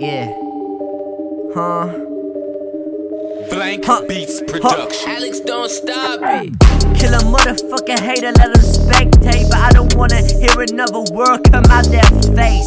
Yeah. Blanq Beatz production. Alex, don't stop it. Kill a motherfucking hater, let him spectate. But I don't wanna hear another word come out their face.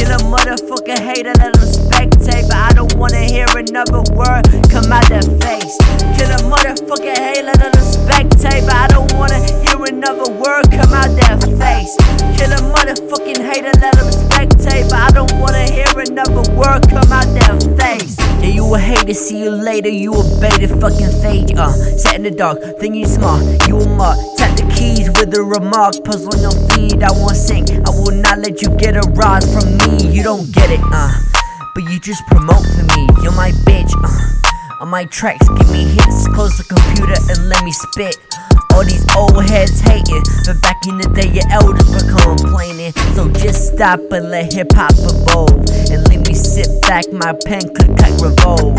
Kill a motherfucking hater, let him spectate. But I don't wanna hear another word come out their face. Kill a motherfucking hater, let him spectate. But I don't wanna hear another word come out their face. Kill a motherfucking hater, let him spectate. But I don't wanna hear another word come out their face. Yeah, you a hater, see you later, you a baited fucking fade. Sat in the dark, thinking smart, you a mark. Tap the keys with a remark, puzzle on your feet. I won't sink, I will not let you get a rise from me. You don't get it, but you just promote for me. You're my bitch, on my tracks, give me hits. Close the computer and let me spit. All these old heads hating, but back in the day your elders were complaining. So just stop and let hip hop evolve, and let me sit back, my pen click like revolve.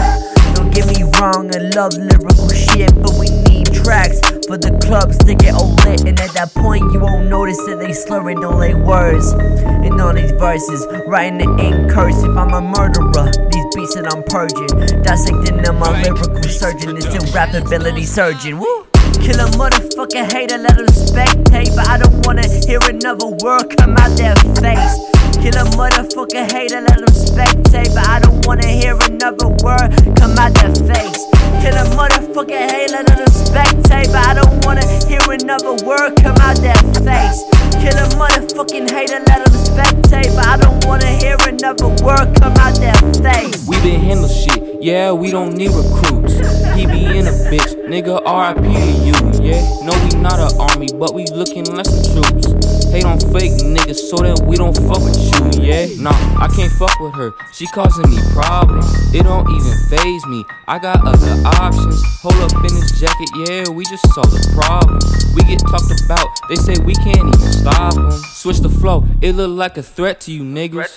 Don't get me wrong, I love lyrical shit, but we need tracks for the clubs to get all lit. And at that point you won't notice that they slurring all their words and all these verses, writing the ink cursive. I'm a murderer, these beats that I'm purging, dissecting them, my lyrical surgeon. It's a rap ability surgeon. Woo! Kill a motherfucking hater, let him spectate. But I don't wanna hear another word come out their face. Kill a motherfucking hater, let him spectate. But I don't wanna hear another word come out their face. Kill a motherfucking hater, let him spectate. But I don't wanna hear another word come out their face. Kill a motherfucking hater, let him spectate. But I don't wanna hear another word come out their face. We been handle shit, yeah, we don't need recruits. He be in a bitch, nigga, RIP to you, yeah. No, we not an army, but we looking like some troops. Hate on fake niggas so that we don't fuck with you, yeah. Nah, I can't fuck with her, she causing me problems. It don't even faze me, I got other options. Hold up in this jacket, yeah, we just solve the problem. We get talked about, they say we can't even stop them. Switch the flow, it look like a threat to you niggas.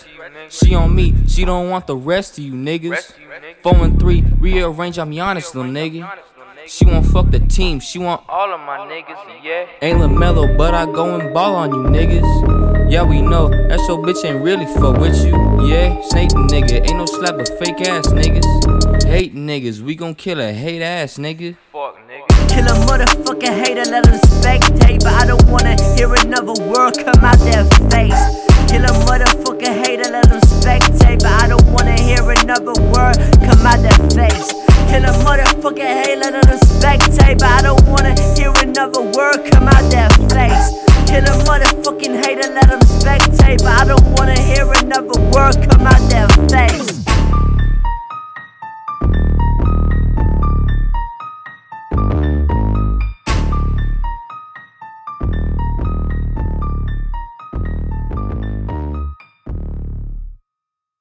She on me, she don't want the rest of you niggas. 4 and 3, rearrange, I'm Giannis, little nigga. She won't fuck the team, she want all of my niggas, yeah. Ain't LaMelo, but I go and ball on you niggas. Yeah, we know, that your bitch ain't really fuck with you, yeah. Snake nigga, ain't no slap but fake ass niggas. Hate niggas, we gon' kill a hate ass nigga. Fuck nigga. Kill a motherfucking hater, let him spectate. But I don't wanna hear another word come out their face. Kill a motherfucking hater, let him spectate. But I don't wanna hear another word come out their face. Kill a motherfucking hater, let him spectate. But I don't wanna hear another word come out their face. Kill a motherfucking hater, let him spectate. But I don't wanna hear another word come out their face.